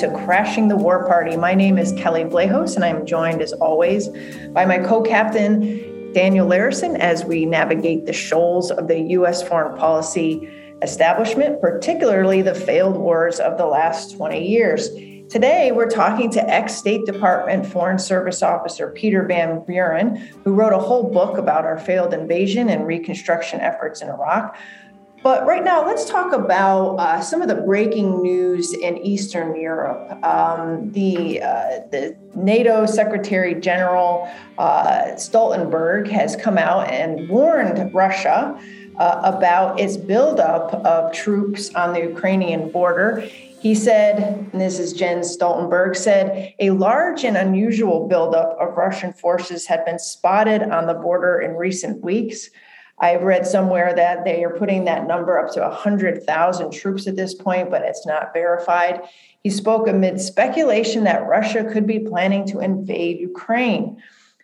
to Crashing the War Party. My name is Kelly Blejos, and I'm joined, as always, by my co-captain, Daniel Larison, as we navigate the shoals of the U.S. foreign policy establishment, particularly the failed wars of the last 20 years. Today, we're talking to ex-State Department Foreign Service Officer Peter Van Buren, who wrote a whole book about our failed invasion and reconstruction efforts in Iraq. But right now, let's talk about some of the breaking news in Eastern Europe. The NATO Secretary General Stoltenberg has come out and warned Russia about its buildup of troops on the Ukrainian border. He said, and this is Jens Stoltenberg, said a large and unusual buildup of Russian forces had been spotted on the border in recent weeks. I've read somewhere that they are putting that number up to 100,000 troops at this point, but it's not verified. He spoke amid speculation that Russia could be planning to invade Ukraine.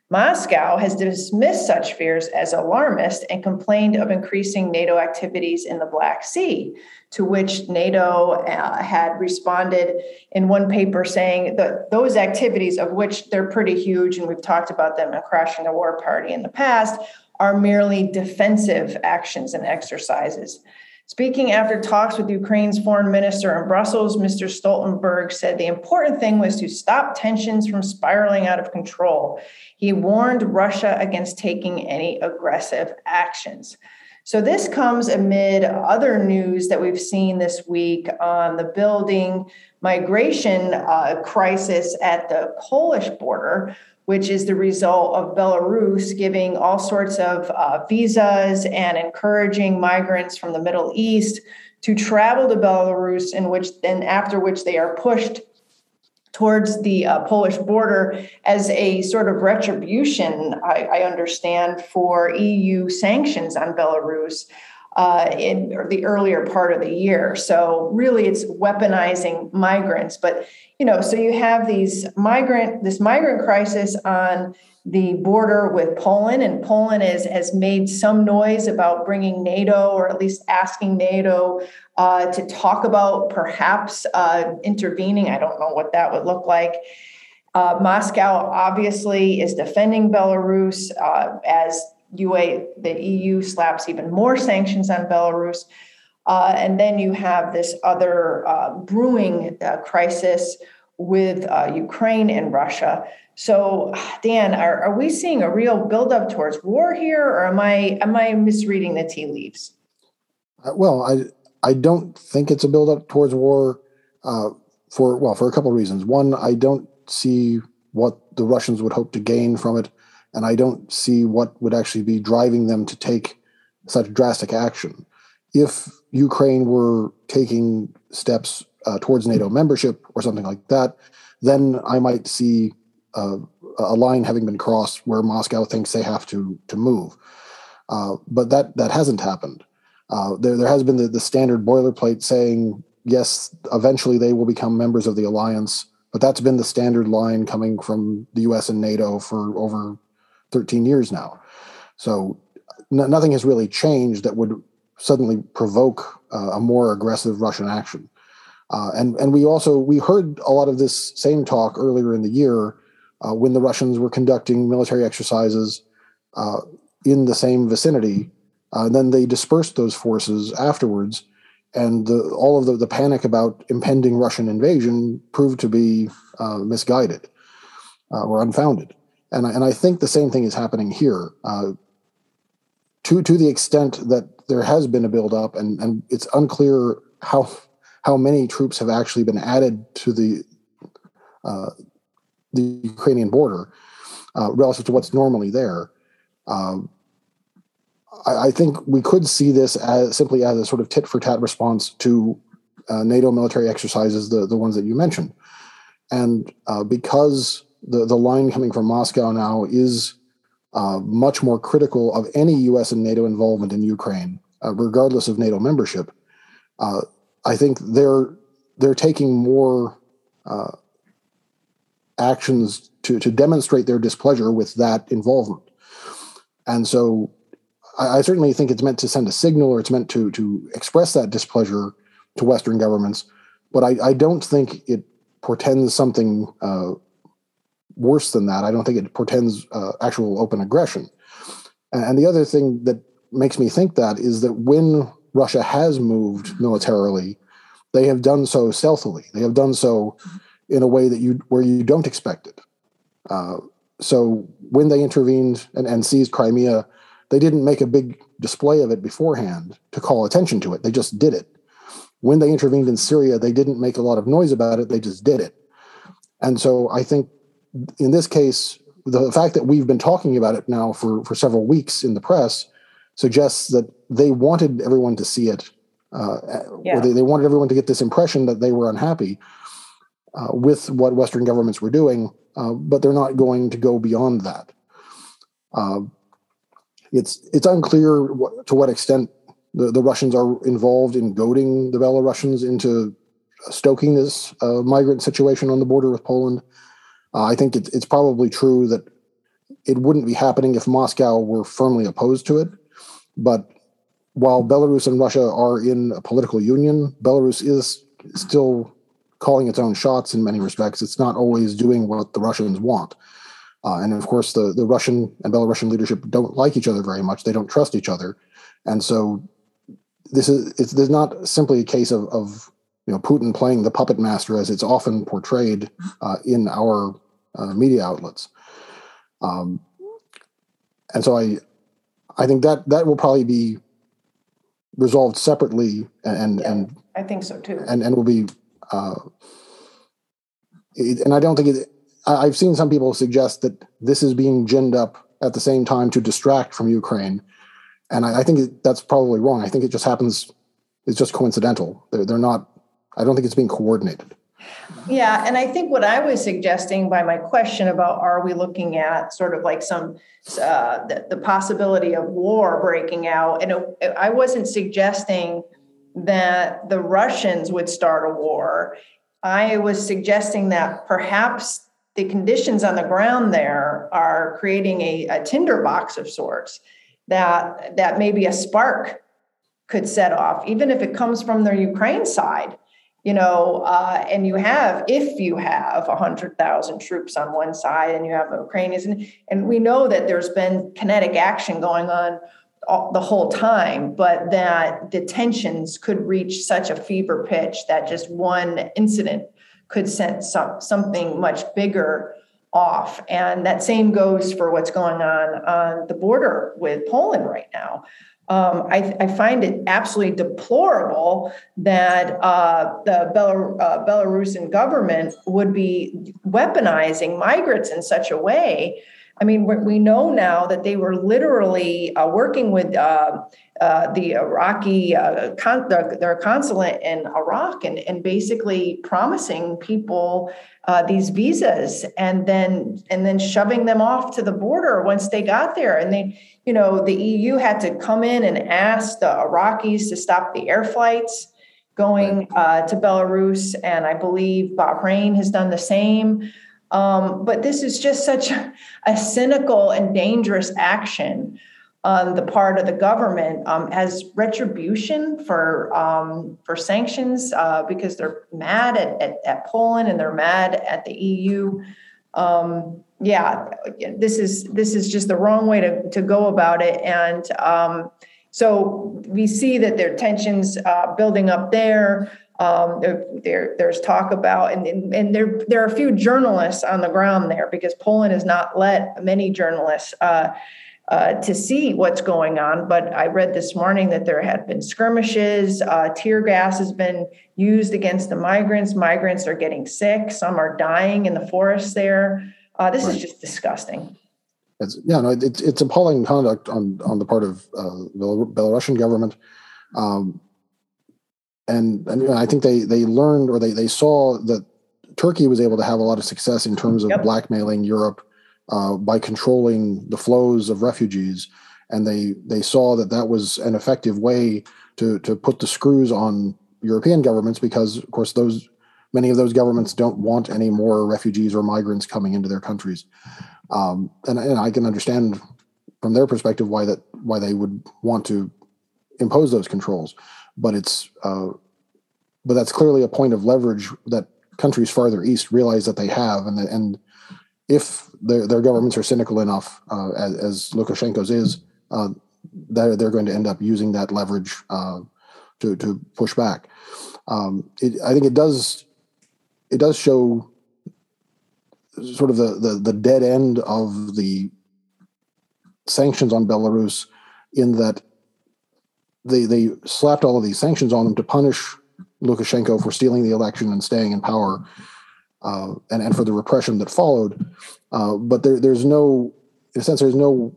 Moscow has dismissed such fears as alarmist and complained of increasing NATO activities in the Black Sea, to which NATO had responded in one paper saying that those activities, of which they're pretty huge, and we've talked about them in Crashing the War Party in the past, are merely defensive actions and exercises. Speaking after talks with Ukraine's foreign minister in Brussels, Mr. Stoltenberg said the important thing was to stop tensions from spiraling out of control. He warned Russia against taking any aggressive actions. So this comes amid other news that we've seen this week on the building migration crisis at the Polish border, which is the result of Belarus giving all sorts of visas and encouraging migrants from the Middle East to travel to Belarus, after which they are pushed towards the Polish border as a sort of retribution, I understand, for EU sanctions on Belarus in the earlier part of the year. So really it's weaponizing migrants, but so you have this migrant crisis on the border with Poland, and Poland has made some noise about bringing NATO, or at least asking NATO to talk about perhaps intervening. I don't know what that would look like. Moscow obviously is defending Belarus as the EU slaps even more sanctions on Belarus. And then you have this other brewing crisis with Ukraine and Russia. So, Dan, are we seeing a real buildup towards war here, or am I misreading the tea leaves? Well, I don't think it's a buildup towards war for a couple of reasons. One, I don't see what the Russians would hope to gain from it, and I don't see what would actually be driving them to take such drastic action. If Ukraine were taking steps towards NATO membership or something like that, then I might see a line having been crossed where Moscow thinks they have to move. But that hasn't happened. There has been the standard boilerplate saying, yes, eventually they will become members of the alliance, but that's been the standard line coming from the US and NATO for over 13 years now. So nothing has really changed that would suddenly provoke a more aggressive Russian action. And we heard a lot of this same talk earlier in the year when the Russians were conducting military exercises in the same vicinity. Then they dispersed those forces afterwards, and all of the panic about impending Russian invasion proved to be misguided or unfounded. And I think the same thing is happening here. To the extent that there has been a buildup, and it's unclear how many troops have actually been added to the Ukrainian border relative to what's normally there. I think we could see this simply as a sort of tit-for-tat response to NATO military exercises, the ones that you mentioned. And because the line coming from Moscow now is much more critical of any U.S. and NATO involvement in Ukraine, regardless of NATO membership, I think they're taking more actions to demonstrate their displeasure with that involvement. And so I certainly think it's meant to send a signal, or it's meant to express that displeasure to Western governments, but I don't think it portends something worse than that. I don't think it portends actual open aggression. And the other thing that makes me think that is that when Russia has moved militarily, they have done so stealthily. They have done so in a way that where you don't expect it. So when they intervened and seized Crimea, they didn't make a big display of it beforehand to call attention to it. They just did it. When they intervened in Syria, they didn't make a lot of noise about it. They just did it. And so I think in this case, the fact that we've been talking about it now for several weeks in the press suggests that they wanted everyone to see it. Or they wanted everyone to get this impression that they were unhappy with what Western governments were doing, but they're not going to go beyond that. It's unclear to what extent the Russians are involved in goading the Belarusians into stoking this migrant situation on the border with Poland. I think it's probably true that it wouldn't be happening if Moscow were firmly opposed to it. But while Belarus and Russia are in a political union, Belarus is still calling its own shots in many respects. It's not always doing what the Russians want. And of course, the Russian and Belarusian leadership don't like each other very much. They don't trust each other. And so there's not simply a case of Putin playing the puppet master as it's often portrayed in our media outlets. And so I think that will probably be resolved separately. And I think so too. And will be, and I don't think it. I've seen some people suggest that this is being ginned up at the same time to distract from Ukraine. And I think that's probably wrong. I think it just happens. It's just coincidental. They're not, I don't think it's being coordinated. Yeah. And I think what I was suggesting by my question about, are we looking at sort of like some, the possibility of war breaking out. And I wasn't suggesting that the Russians would start a war. I was suggesting that perhaps the conditions on the ground there are creating a tinderbox of sorts that maybe a spark could set off, even if it comes from the Ukraine side, and if you have 100,000 troops on one side and you have the Ukrainians, and we know that there's been kinetic action going on the whole time, but that the tensions could reach such a fever pitch that just one incident could set something much bigger off. And that same goes for what's going on the border with Poland right now. I find it absolutely deplorable that the Belarusian government would be weaponizing migrants in such a way. I mean, we know now that they were literally working with the Iraqi, their consulate in Iraq, and basically promising people these visas, and then shoving them off to the border once they got there. And they, the EU had to come in and ask the Iraqis to stop the air flights going to Belarus, and I believe Bahrain has done the same. But this is just such a cynical and dangerous action on the part of the government as retribution for sanctions because they're mad at Poland and they're mad at the EU. This is just the wrong way to go about it. And so we see that there are tensions building up there. There's talk about, and there are a few journalists on the ground there because Poland has not let many journalists to see what's going on. But I read this morning that there had been skirmishes, tear gas has been used against the migrants. Migrants are getting sick. Some are dying in the forest there. This is just disgusting. It's appalling conduct on the part of the Belarusian government. And I think they learned, or they saw that Turkey was able to have a lot of success in terms of blackmailing Europe by controlling the flows of refugees. And they saw that was an effective way to put the screws on European governments because, of course, many of those governments don't want any more refugees or migrants coming into their countries. And I can understand from their perspective why they would want to impose those controls. But that's clearly a point of leverage that countries farther east realize that they have, and if their governments are cynical enough, as Lukashenko's is, they're going to end up using that leverage to push back. I think it does show sort of the dead end of the sanctions on Belarus, in that they slapped all of these sanctions on them to punish Lukashenko for stealing the election and staying in power, and for the repression that followed. But there's no, in a sense, there's no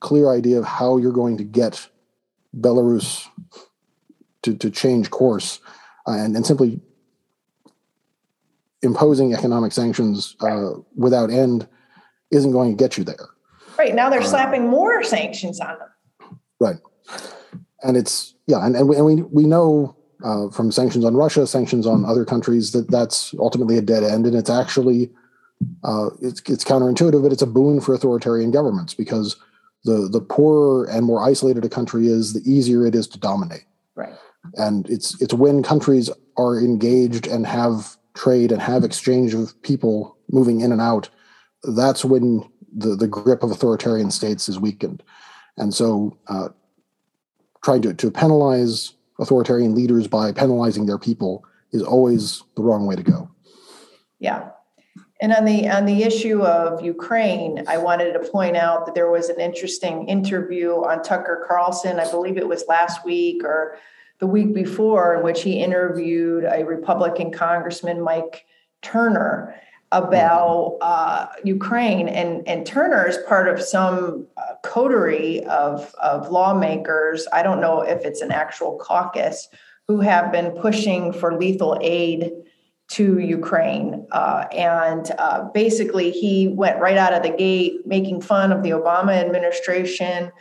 clear idea of how you're going to get Belarus to change course, and simply imposing economic sanctions without end isn't going to get you there. Right. Now they're slapping more sanctions on them. Right. And it's, yeah. And we know from sanctions on Russia, sanctions on other countries, that's ultimately a dead end. And it's actually, it's counterintuitive, but it's a boon for authoritarian governments, because the poorer and more isolated a country is, the easier it is to dominate. Right. And it's when countries are engaged and have trade and have exchange of people moving in and out, that's when the grip of authoritarian states is weakened. And so trying to penalize authoritarian leaders by penalizing their people is always the wrong way to go. Yeah. And on the issue of Ukraine, I wanted to point out that there was an interesting interview on Tucker Carlson, I believe it was last week or the week before, in which he interviewed a Republican congressman, Mike Turner, about Ukraine. And Turner is part of some coterie of lawmakers, I don't know if it's an actual caucus, who have been pushing for lethal aid to Ukraine. And basically, he went right out of the gate making fun of the Obama administration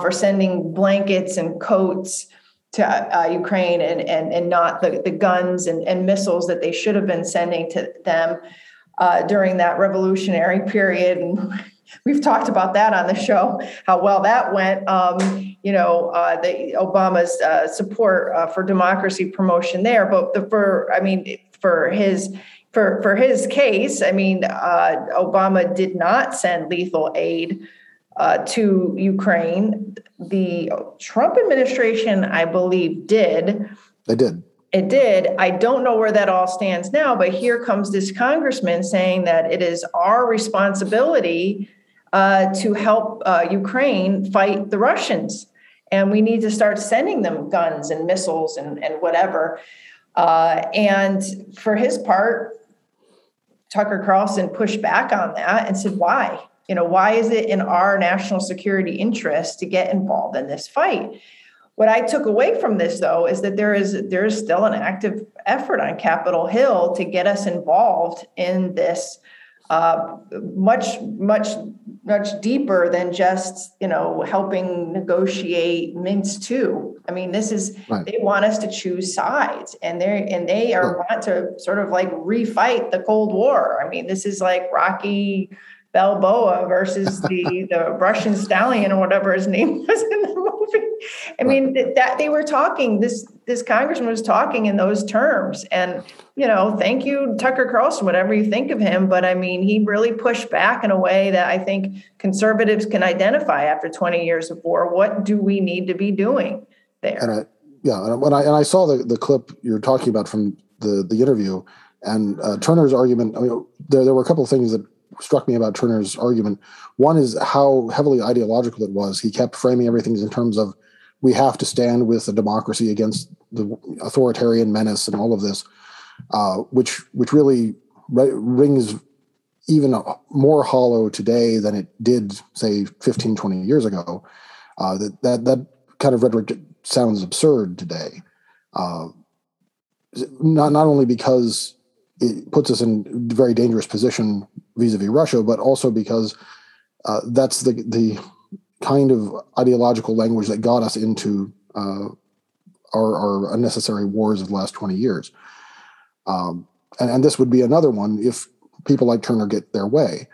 for sending blankets and coats to Ukraine and not the guns and missiles that they should have been sending to them during that revolutionary period. And we've talked about that on the show, how well that went. The Obama's support for democracy promotion there, but for his case, Obama did not send lethal aid to Ukraine. The Trump administration, I believe, did. They did. It did. I don't know where that all stands now, but here comes this congressman saying that it is our responsibility to help Ukraine fight the Russians. And we need to start sending them guns and missiles and whatever. And for his part, Tucker Carlson pushed back on that and said, why? Why is it in our national security interest to get involved in this fight? What I took away from this, though, is that there is still an active effort on Capitol Hill to get us involved in this much deeper than just, helping negotiate Minsk II. This is right. They want us to choose sides, and they want to sort of like refight the Cold War. This is like Rocky Balboa versus the Russian stallion or whatever his name was in the movie. That they were talking, this congressman was talking in those terms. And, thank you, Tucker Carlson, whatever you think of him. But he really pushed back in a way that I think conservatives can identify after 20 years of war. What do we need to be doing there? And I saw the clip you're talking about from the interview and Turner's argument. There were a couple of things that struck me about Turner's argument. One is how heavily ideological it was. He kept framing everything in terms of, we have to stand with the democracy against the authoritarian menace and all of this, which really rings even more hollow today than it did, say, 15, 20 years ago. That kind of rhetoric sounds absurd today. Not only because it puts us in a very dangerous position vis-a-vis Russia, but also because that's the kind of ideological language that got us into our unnecessary wars of the last 20 years. And this would be another one if people like Turner get their way.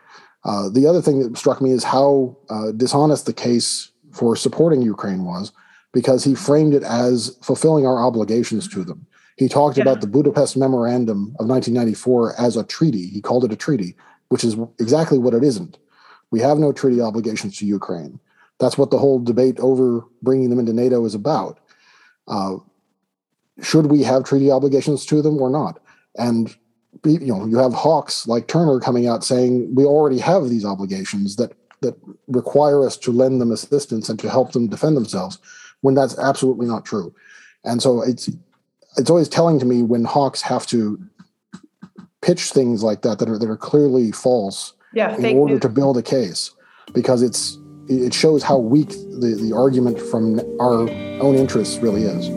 The other thing that struck me is how dishonest the case for supporting Ukraine was, because he framed it as fulfilling our obligations to them. He talked about the Budapest Memorandum of 1994 as a treaty. He called it a treaty, which is exactly what it isn't. We have no treaty obligations to Ukraine. That's what the whole debate over bringing them into NATO is about. Should we have treaty obligations to them or not? And you have hawks like Turner coming out saying we already have these obligations that require us to lend them assistance and to help them defend themselves, when that's absolutely not true. And so it's always telling to me when hawks have to pitch things like that are clearly false in order to build a case, because it shows how weak the argument from our own interests really is.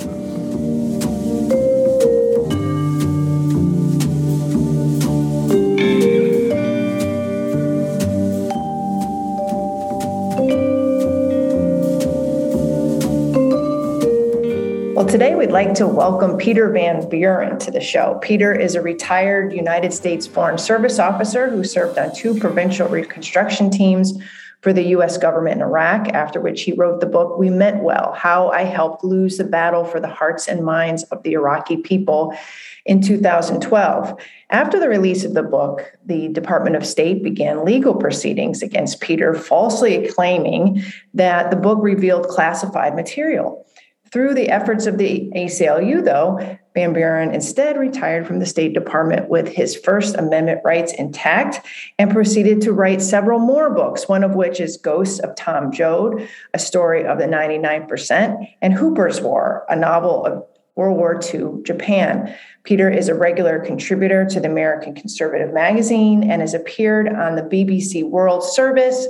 Today, we'd like to welcome Peter Van Buren to the show. Peter is a retired United States Foreign Service officer who served on 2 provincial reconstruction teams for the U.S. government in Iraq, after which he wrote the book, We Meant Well, How I Helped Lose the Battle for the Hearts and Minds of the Iraqi People in 2012. After the release of the book, the Department of State began legal proceedings against Peter, falsely claiming that the book revealed classified material. Through the efforts of the ACLU, though, Van Buren instead retired from the State Department with his First Amendment rights intact and proceeded to write several more books, one of which is Ghosts of Tom Joad, A Story of the 99%, and Hooper's War, a novel of World War II Japan. Peter is a regular contributor to the American Conservative magazine and has appeared on the BBC World Service,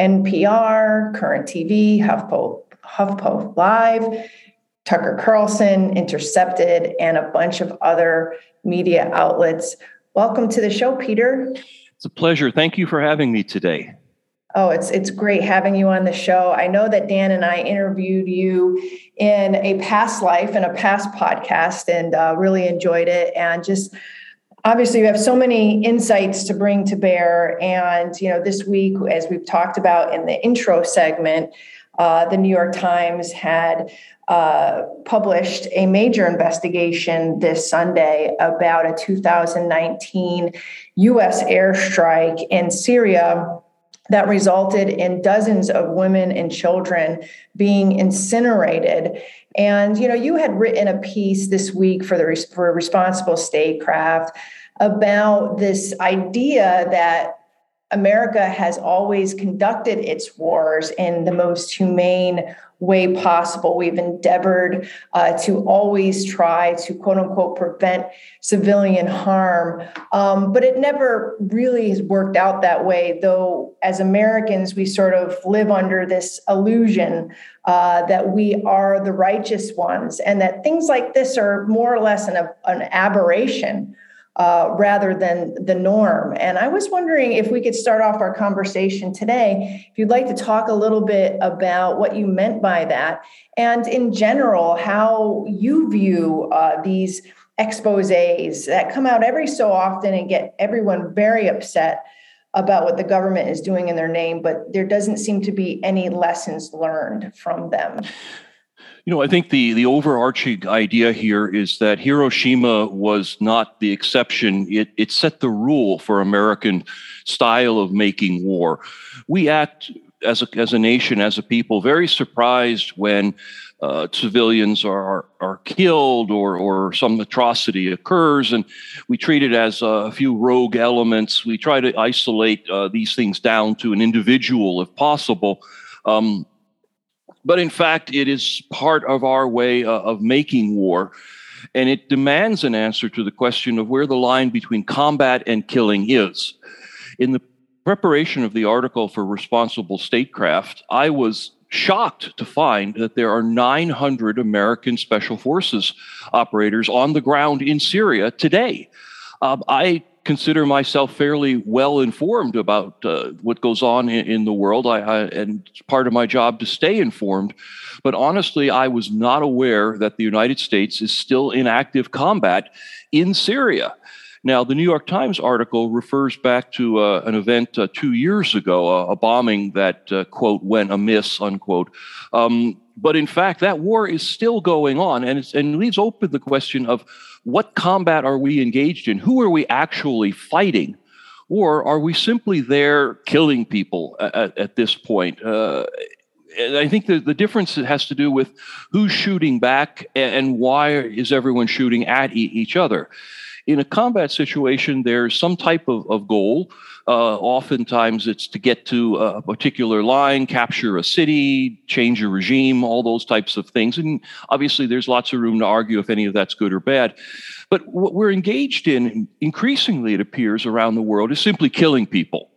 NPR, Current TV, HuffPo Live, Tucker Carlson, Intercepted, and a bunch of other media outlets. Welcome to the show, Peter. It's a pleasure. Thank you for having me today. Oh, it's great having you on the show. I know that Dan and I interviewed you in a past life, in a past podcast, and really enjoyed it. And just obviously, you have so many insights to bring to bear. And, this week, as we've talked about in the intro segment, the New York Times had published a major investigation this Sunday about a 2019 U.S. airstrike in Syria that resulted in dozens of women and children being incinerated. And, you had written a piece this week for Responsible Statecraft about this idea that America has always conducted its wars in the most humane way possible. We've endeavored to always try to, quote unquote, prevent civilian harm. But it never really has worked out that way, though, as Americans, we sort of live under this illusion that we are the righteous ones and that things like this are more or less an aberration rather than the norm. And I was wondering if we could start off our conversation today, if you'd like to talk a little bit about what you meant by that, and in general, how you view these exposés that come out every so often and get everyone very upset about what the government is doing in their name, but there doesn't seem to be any lessons learned from them. I think the overarching idea here is that Hiroshima was not the exception. It set the rule for American style of making war. We act as a nation, as a people, very surprised when civilians are killed or some atrocity occurs, and we treat it as a few rogue elements. We try to isolate these things down to an individual if possible. But in fact, it is part of our way of making war, and it demands an answer to the question of where the line between combat and killing is. In the preparation of the article for Responsible Statecraft, I was shocked to find that there are 900 American Special Forces operators on the ground in Syria today. I consider myself fairly well informed about what goes on in the world, and it's part of my job to stay informed. But honestly, I was not aware that the United States is still in active combat in Syria. Now, the New York Times article refers back to an event 2 years ago, a bombing that, quote, went amiss, unquote. But in fact, that war is still going on, and it leaves open the question of what combat are we engaged in? Who are we actually fighting? Or are we simply there killing people at this point? I think the difference has to do with who's shooting back and why is everyone shooting at each other. In a combat situation, there's some type of goal. Oftentimes it's to get to a particular line, capture a city, change a regime, all those types of things. And obviously there's lots of room to argue if any of that's good or bad. But what we're engaged in, increasingly it appears around the world, is simply killing people.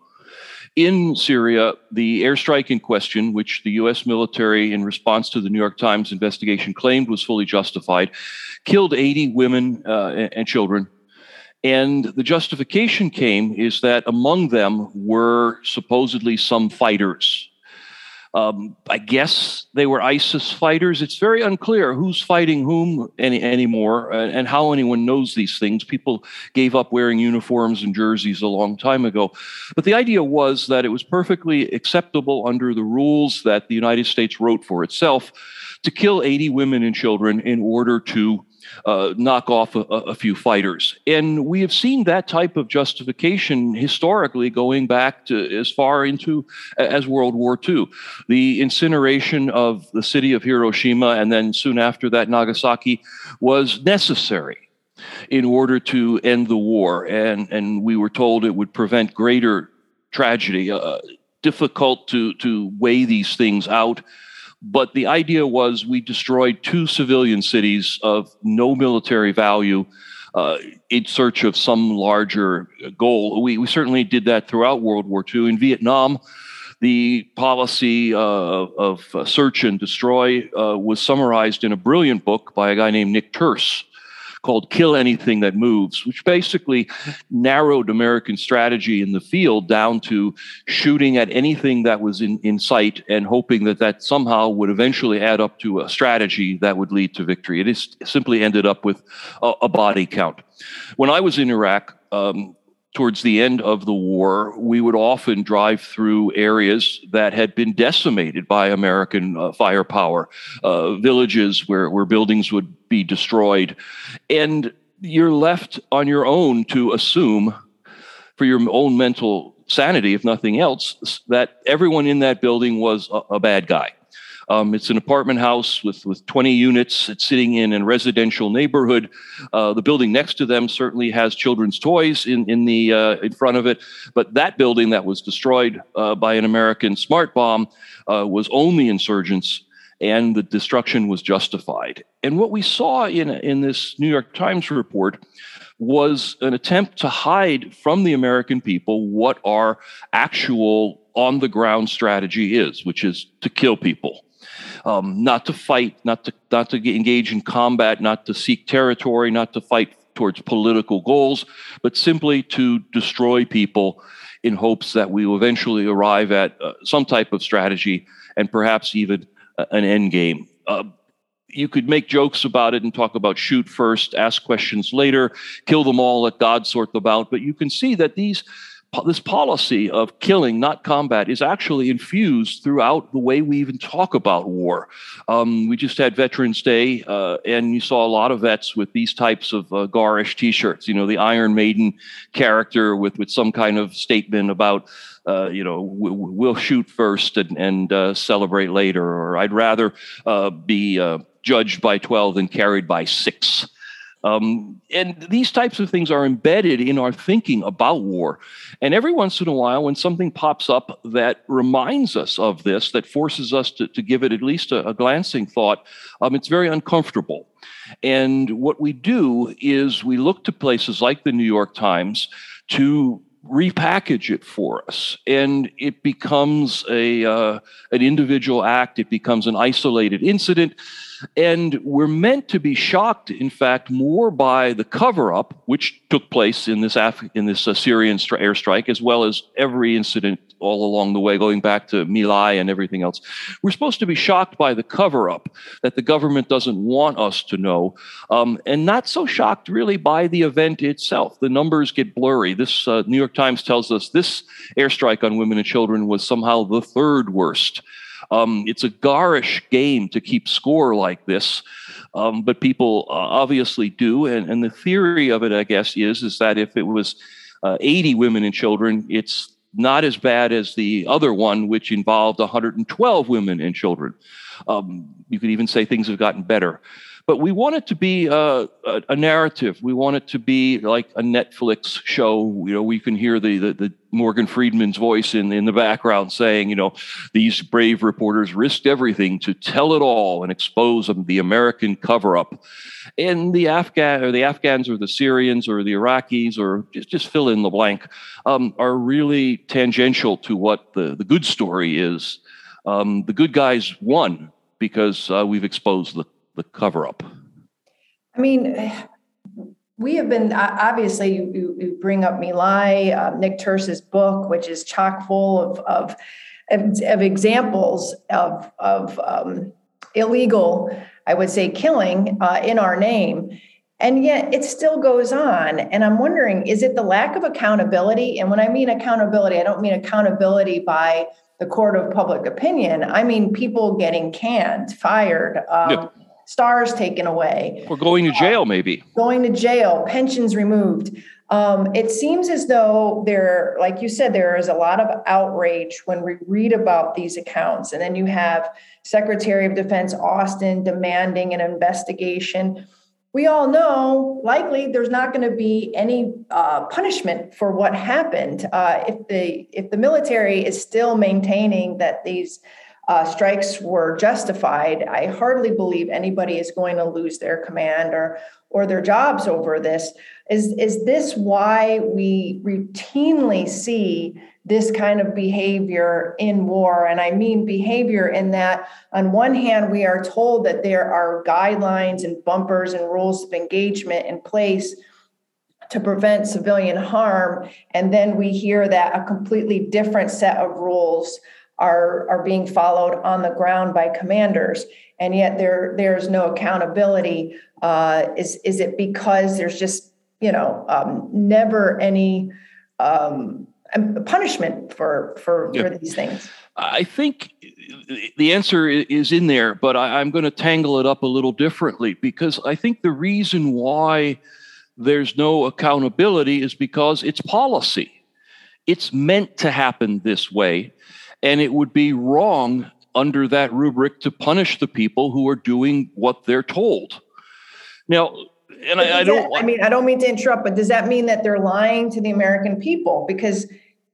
In Syria, the airstrike in question, which the U.S. military, in response to the New York Times investigation, claimed was fully justified, killed 80 women and children. And the justification is that among them were supposedly some fighters. I guess they were ISIS fighters. It's very unclear who's fighting whom anymore and how anyone knows these things. People gave up wearing uniforms and jerseys a long time ago. But the idea was that it was perfectly acceptable under the rules that the United States wrote for itself to kill 80 women and children in order to knock off a few fighters. And we have seen that type of justification historically going back to as far into as World War II. The incineration of the city of Hiroshima and then soon after that Nagasaki was necessary in order to end the war. And we were told it would prevent greater tragedy. Difficult to weigh these things out. But the idea was we destroyed two civilian cities of no military value in search of some larger goal. We certainly did that throughout World War II. In Vietnam, the policy of search and destroy was summarized in a brilliant book by a guy named Nick Turse called Kill Anything That Moves, which basically narrowed American strategy in the field down to shooting at anything that was in sight and hoping that that somehow would eventually add up to a strategy that would lead to victory. It is simply ended up with a body count. When I was in Iraq, towards the end of the war, we would often drive through areas that had been decimated by American firepower, villages where buildings would be destroyed. And you're left on your own to assume, for your own mental sanity, if nothing else, that everyone in that building was a bad guy. It's an apartment house with 20 units. It's sitting in a residential neighborhood. The building next to them certainly has children's toys in front of it. But that building that was destroyed by an American smart bomb was only insurgents, and the destruction was justified. And what we saw in this New York Times report was an attempt to hide from the American people what our actual on-the-ground strategy is, which is to kill people. Not to fight, not to engage in combat, not to seek territory, not to fight towards political goals, but simply to destroy people in hopes that we will eventually arrive at some type of strategy and perhaps even an end game. You could make jokes about it and talk about shoot first, ask questions later, kill them all, let God sort them out. But you can see that this policy of killing, not combat, is actually infused throughout the way we even talk about war. We just had Veterans Day, and you saw a lot of vets with these types of garish T-shirts, the Iron Maiden character with some kind of statement about, we'll shoot first and celebrate later, or I'd rather be judged by 12 than carried by 6. And these types of things are embedded in our thinking about war. And every once in a while, when something pops up that reminds us of this, that forces us to give it at least a glancing thought, it's very uncomfortable. And what we do is we look to places like the New York Times to repackage it for us, and it becomes an individual act. It becomes an isolated incident, and we're meant to be shocked, in fact, more by the cover-up, which took place in this Syrian airstrike, as well as every incident all along the way, going back to Milai and everything else. We're supposed to be shocked by the cover-up that the government doesn't want us to know, and not so shocked really by the event itself. The numbers get blurry. This New York Times tells us this airstrike on women and children was somehow the third worst It's a garish game to keep score like this, but people obviously do. And the theory of it, I guess, is that if it was 80 women and children, it's not as bad as the other one, which involved 112 women and children. You could even say things have gotten better. But we want it to be a narrative. We want it to be like a Netflix show. You know, we can hear the Morgan Friedman's voice in the background saying, you know, these brave reporters risked everything to tell it all and expose the American cover-up. And the Afghans or the Syrians or the Iraqis or just fill in the blank are really tangential to what the good story is. The good guys won because we've exposed the cover-up? I mean, we have been, obviously, you bring up My Lai, Nick Turse's book, which is chock full of examples of illegal, I would say, killing in our name. And yet it still goes on. And I'm wondering, is it the lack of accountability? And when I mean accountability, I don't mean accountability by the court of public opinion. I mean people getting canned, fired, yeah. Stars taken away. Or going to jail, maybe. Going to jail, pensions removed. It seems as though there, like you said, there is a lot of outrage when we read about these accounts. And then you have Secretary of Defense Austin demanding an investigation. We all know likely there's not going to be any punishment for what happened if the military is still maintaining that these strikes were justified. I hardly believe anybody is going to lose their command or their jobs over this. Is this why we routinely see this kind of behavior in war? And I mean behavior in that, on one hand, we are told that there are guidelines and bumpers and rules of engagement in place to prevent civilian harm. And then we hear that a completely different set of rules are being followed on the ground by commanders, and yet there's no accountability. Is it because there's just never any punishment for these things? I think the answer is in there, but I'm going to tangle it up a little differently, because I think the reason why there's no accountability is because it's policy. It's meant to happen this way. And it would be wrong under that rubric to punish the people who are doing what they're told. Now, and I don't mean to interrupt, but does that mean that they're lying to the American people? Because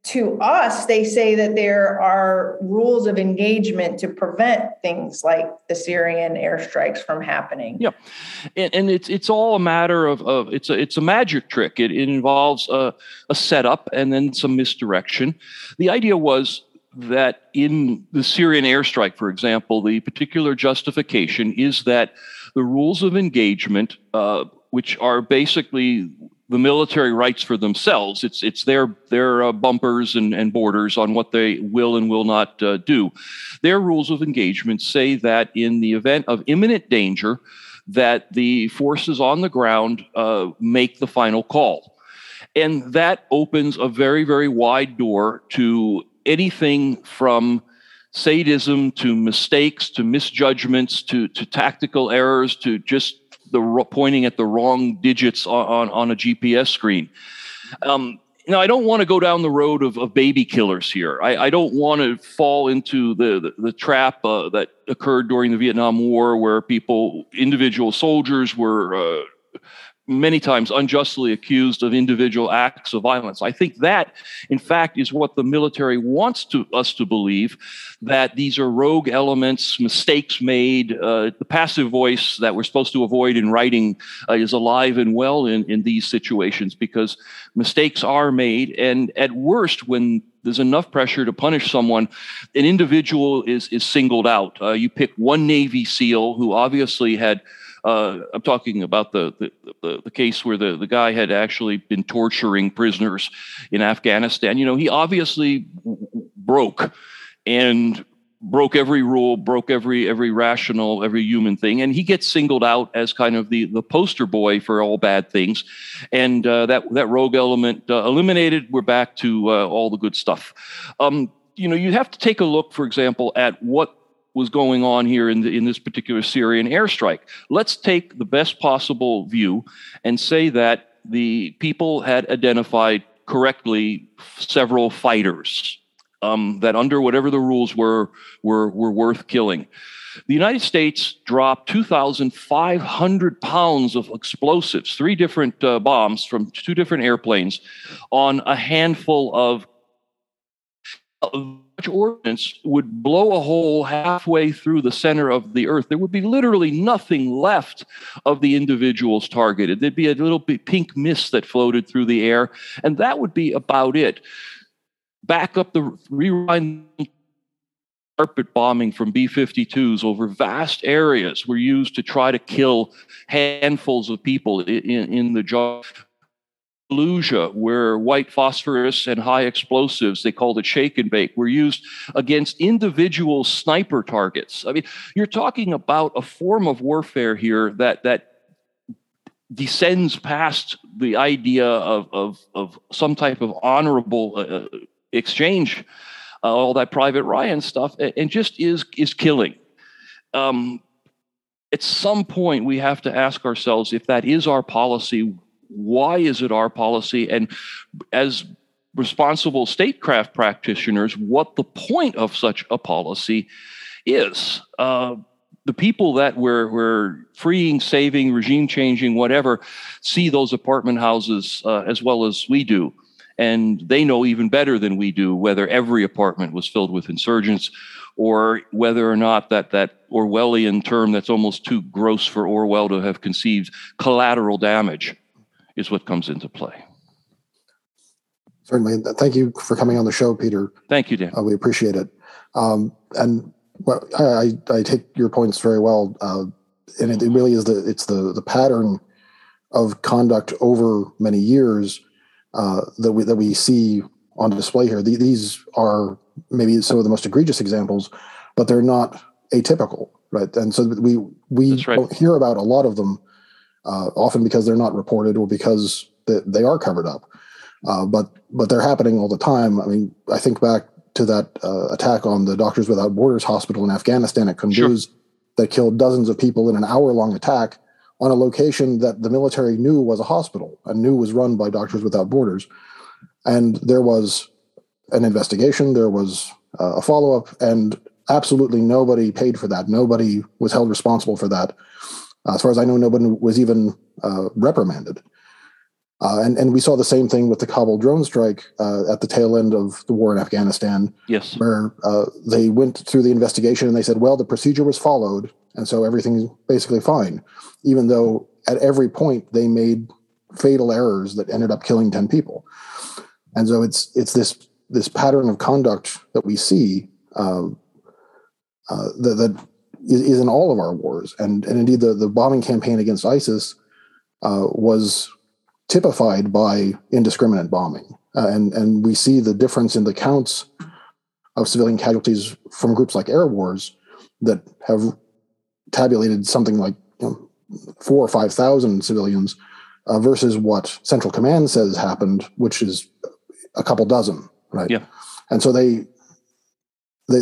to us, they say that there are rules of engagement to prevent things like the Syrian airstrikes from happening. Yeah, and it's all a matter of it's a magic trick. It involves a setup and then some misdirection. The idea was that in the Syrian airstrike, for example, the particular justification is that the rules of engagement, which are basically the military rights for themselves, it's their bumpers and borders on what they will and will not do. Their rules of engagement say that in the event of imminent danger, that the forces on the ground make the final call. And that opens a very, very wide door to anything from sadism to mistakes to misjudgments to tactical errors to just the pointing at the wrong digits on a GPS screen. Now, I don't want to go down the road of baby killers here. I don't want to fall into the trap that occurred during the Vietnam War, where individual soldiers were many times unjustly accused of individual acts of violence. I think that, in fact, is what the military wants us to believe, that these are rogue elements, mistakes made. The passive voice that we're supposed to avoid in writing is alive and well in these situations, because mistakes are made. And at worst, when there's enough pressure to punish someone, an individual is singled out. You pick one Navy SEAL who obviously had I'm talking about the case where the guy had actually been torturing prisoners in Afghanistan. You know, he obviously broke every rule, broke every rational, every human thing. And he gets singled out as kind of the poster boy for all bad things. And that rogue element eliminated, we're back to all the good stuff. You have to take a look, for example, at what was going on here in this particular Syrian airstrike. Let's take the best possible view and say that the people had identified correctly several fighters that under whatever the rules were worth killing. The United States dropped 2,500 pounds of explosives, three different bombs from two different airplanes on a handful of ordnance would blow a hole halfway through the center of the earth. There would be literally nothing left of the individuals targeted. There'd be a little pink mist that floated through the air, and that would be about it. Back up the rewind. Carpet bombing from B-52s over vast areas were used to try to kill handfuls of people in the jaw. Fallujah, where white phosphorus and high explosives, they called it shake and bake, were used against individual sniper targets. I mean, you're talking about a form of warfare here that descends past the idea of some type of honorable exchange, all that Private Ryan stuff, and just is killing. At some point, we have to ask ourselves, if that is our policy, why is it our policy? And as responsible statecraft practitioners, what the point of such a policy is. The people that we're freeing, saving, regime changing, whatever, see those apartment houses as well as we do. And they know even better than we do whether every apartment was filled with insurgents or whether or not that Orwellian term that's almost too gross for Orwell to have conceived, collateral damage, is what comes into play. Certainly. Thank you for coming on the show, Peter. Thank you, Dan. We appreciate it. And well, I take your points very well. And it really is the pattern of conduct over many years that we see on display here. These are maybe some of the most egregious examples, but they're not atypical, right? And so we That's right. don't hear about a lot of them, often because they're not reported or because they are covered up. But they're happening all the time. I mean, I think back to that attack on the Doctors Without Borders hospital in Afghanistan at Kunduz Sure. that killed dozens of people in an hour-long attack on a location that the military knew was a hospital and knew was run by Doctors Without Borders. And there was an investigation, there was a follow-up, and absolutely nobody paid for that. Nobody was held responsible for that. As far as I know, nobody was even reprimanded. And we saw the same thing with the Kabul drone strike at the tail end of the war in Afghanistan. Yes. Where they went through the investigation and they said, well, the procedure was followed, and so everything's basically fine, even though at every point they made fatal errors that ended up killing 10 people. And so it's this pattern of conduct that we see that is in all of our wars. And indeed, the bombing campaign against ISIS was typified by indiscriminate bombing. And we see the difference in the counts of civilian casualties from groups like Air Wars that have tabulated something like 4,000 or 5,000 civilians versus what Central Command says happened, which is a couple dozen, right? Yeah. And so they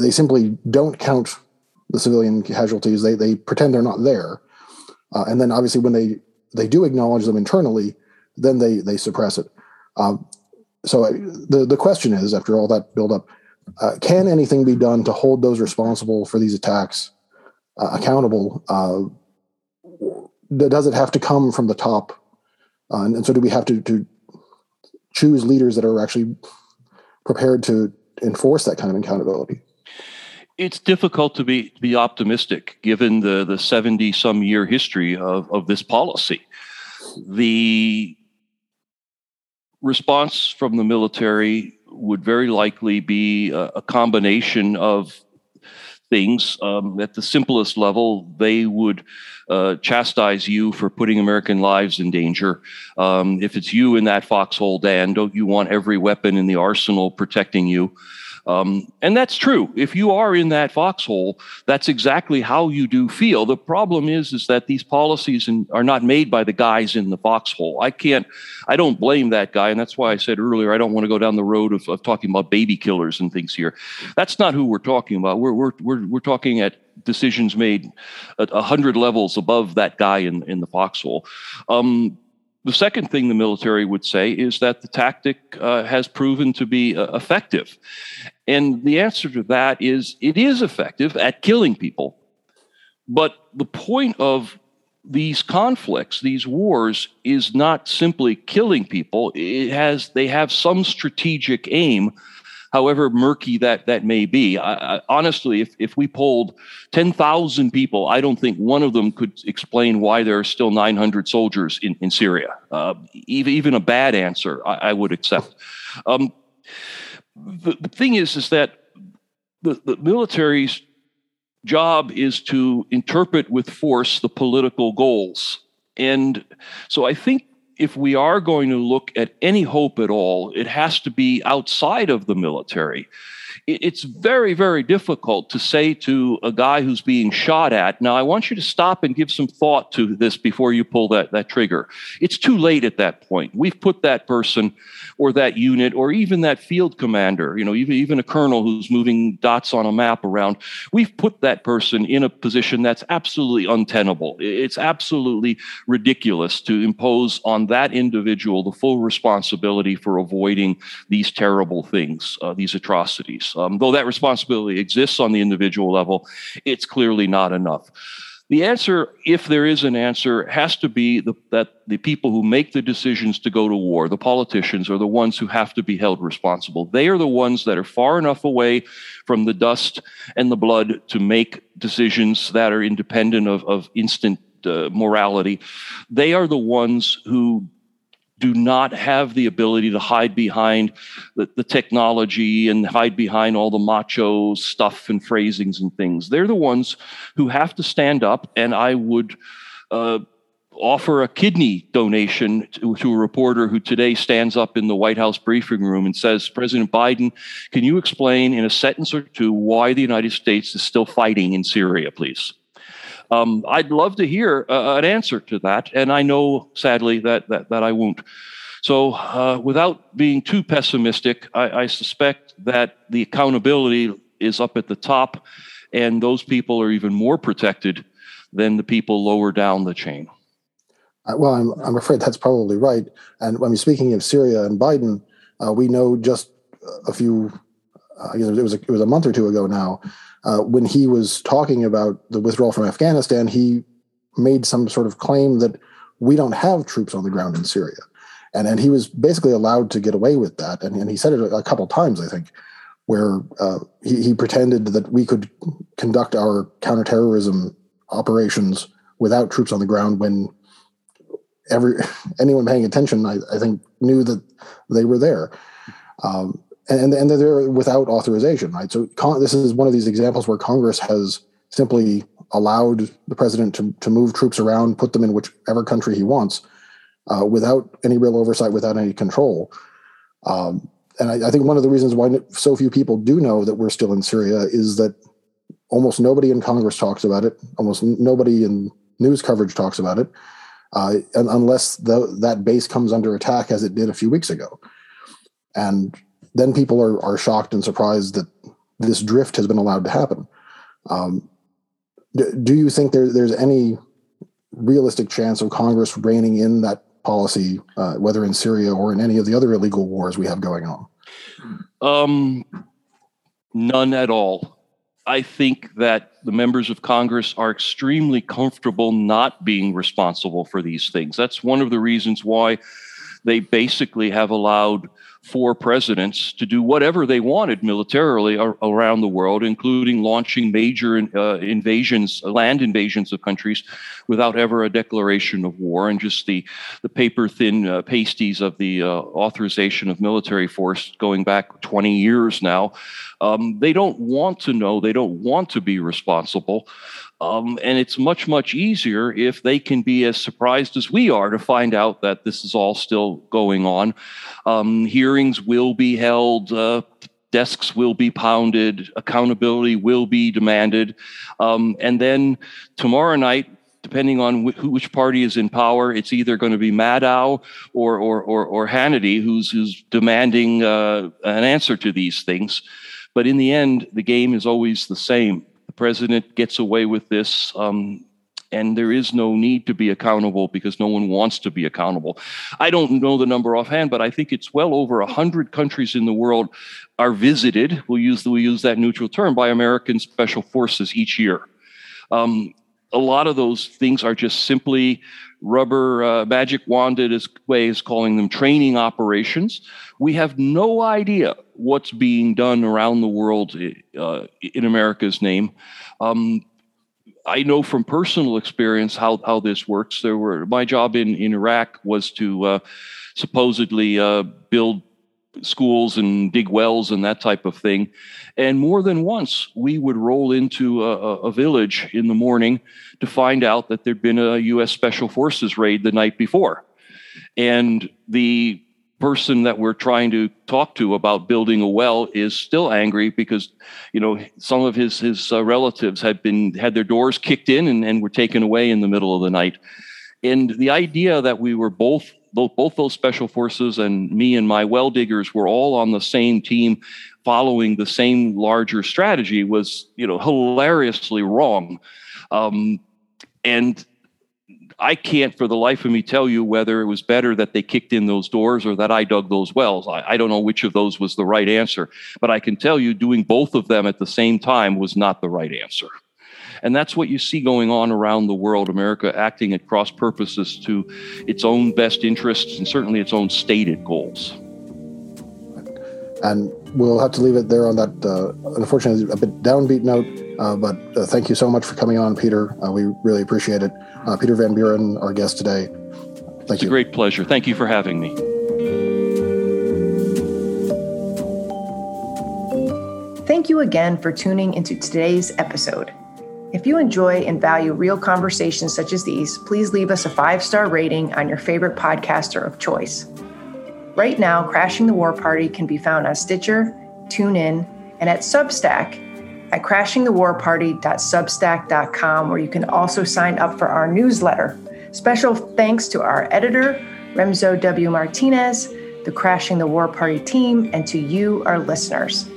simply don't count the civilian casualties. They pretend they're not there. And then obviously when they do acknowledge them internally, then they suppress it. So the question is, after all that buildup, can anything be done to hold those responsible for these attacks accountable? Does it have to come from the top? And so do we have to choose leaders that are actually prepared to enforce that kind of accountability? It's difficult to be optimistic given the 70-some year history of this policy. The response from the military would very likely be a combination of things. At the simplest level, they would chastise you for putting American lives in danger. If it's you in that foxhole, Dan, don't you want every weapon in the arsenal protecting you? And that's true. If you are in that foxhole, that's exactly how you do feel. The problem is that these policies are not made by the guys in the foxhole. I don't blame that guy. And that's why I said earlier, I don't want to go down the road of talking about baby killers and things here. That's not who we're talking about. We're talking at decisions made at 100 levels above that guy in the foxhole. The second thing the military would say is that the tactic has proven to be effective. And the answer to that is it is effective at killing people. But the point of these conflicts, these wars, is not simply killing people. They have some strategic aim, however murky that may be. Honestly, if we polled 10,000 people, I don't think one of them could explain why there are still 900 soldiers in Syria. Even a bad answer, I would accept. The thing is that the military's job is to interpret with force the political goals. And so I think if we are going to look at any hope at all, it has to be outside of the military. It's very, very difficult to say to a guy who's being shot at, now I want you to stop and give some thought to this before you pull that trigger. It's too late at that point. We've put that person or that unit or even that field commander, even a colonel who's moving dots on a map around, we've put that person in a position that's absolutely untenable. It's absolutely ridiculous to impose on that individual the full responsibility for avoiding these terrible things, these atrocities. Though that responsibility exists on the individual level, it's clearly not enough. The answer, if there is an answer, has to be that the people who make the decisions to go to war, the politicians, are the ones who have to be held responsible. They are the ones that are far enough away from the dust and the blood to make decisions that are independent of instant morality. They are the ones who do not have the ability to hide behind the technology and hide behind all the macho stuff and phrasings and things. They're the ones who have to stand up, and I would offer a kidney donation to a reporter who today stands up in the White House briefing room and says, President Biden, can you explain in a sentence or two why the United States is still fighting in Syria, please? I'd love to hear an answer to that, and I know, sadly, that I won't. So without being too pessimistic, I suspect that the accountability is up at the top, and those people are even more protected than the people lower down the chain. Well, I'm afraid that's probably right. And when we're speaking of Syria and Biden, we know just a few, I guess it was a month or two ago now, when he was talking about the withdrawal from Afghanistan, he made some sort of claim that we don't have troops on the ground in Syria. And he was basically allowed to get away with that. And he said it a couple times, I think, where he pretended that we could conduct our counterterrorism operations without troops on the ground when anyone paying attention, I think, knew that they were there. And they're there without authorization, right? So this is one of these examples where Congress has simply allowed the president to move troops around, put them in whichever country he wants, without any real oversight, without any control. And I think one of the reasons why so few people do know that we're still in Syria is that almost nobody in Congress talks about it. Almost nobody in news coverage talks about it, unless that base comes under attack, as it did a few weeks ago. And then people are shocked and surprised that this drift has been allowed to happen. Do you think there's any realistic chance of Congress reining in that policy, whether in Syria or in any of the other illegal wars we have going on? None at all. I think that the members of Congress are extremely comfortable not being responsible for these things. That's one of the reasons why they basically have allowed four presidents to do whatever they wanted militarily around the world, including launching major invasions, land invasions of countries without ever a declaration of war, and just the paper-thin pasties of the authorization of military force going back 20 years now. They don't want to know. They don't want to be responsible. And it's much, much easier if they can be as surprised as we are to find out that this is all still going on. Hearings will be held, desks will be pounded, accountability will be demanded. And then tomorrow night, depending on which party is in power, it's either going to be Maddow or Hannity who's demanding an answer to these things. But in the end, the game is always the same. president gets away with this, and there is no need to be accountable because no one wants to be accountable. I don't know the number offhand, but I think it's well over 100 countries in the world are visited, we'll use that neutral term, by American special forces each year. A lot of those things are just simply rubber, magic wanded as ways, calling them training operations. We have no idea what's being done around the world in America's name. I know from personal experience how this works. My job in Iraq was to supposedly build schools and dig wells and that type of thing. And more than once, we would roll into a village in the morning to find out that there'd been a U.S. Special Forces raid the night before. And the person that we're trying to talk to about building a well is still angry because, you know, some of his relatives had their doors kicked in and were taken away in the middle of the night. And the idea that we were both those special forces and me and my well diggers were all on the same team following the same larger strategy was, you know, hilariously wrong. And I can't for the life of me tell you whether it was better that they kicked in those doors or that I dug those wells. I don't know which of those was the right answer, but I can tell you doing both of them at the same time was not the right answer. And that's what you see going on around the world, America acting at cross purposes to its own best interests and certainly its own stated goals. And we'll have to leave it there on that, unfortunately, a bit downbeat note. But thank you so much for coming on, Peter. We really appreciate it. Peter Van Buren, our guest today. Thank you. It's a great pleasure. Thank you for having me. Thank you again for tuning into today's episode. If you enjoy and value real conversations such as these, please leave us a 5-star rating on your favorite podcaster of choice. Right now, Crashing the War Party can be found on Stitcher, TuneIn, and at Substack at crashingthewarparty.substack.com, where you can also sign up for our newsletter. Special thanks to our editor, Remzo W. Martinez, the Crashing the War Party team, and to you, our listeners.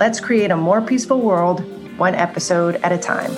Let's create a more peaceful world, one episode at a time.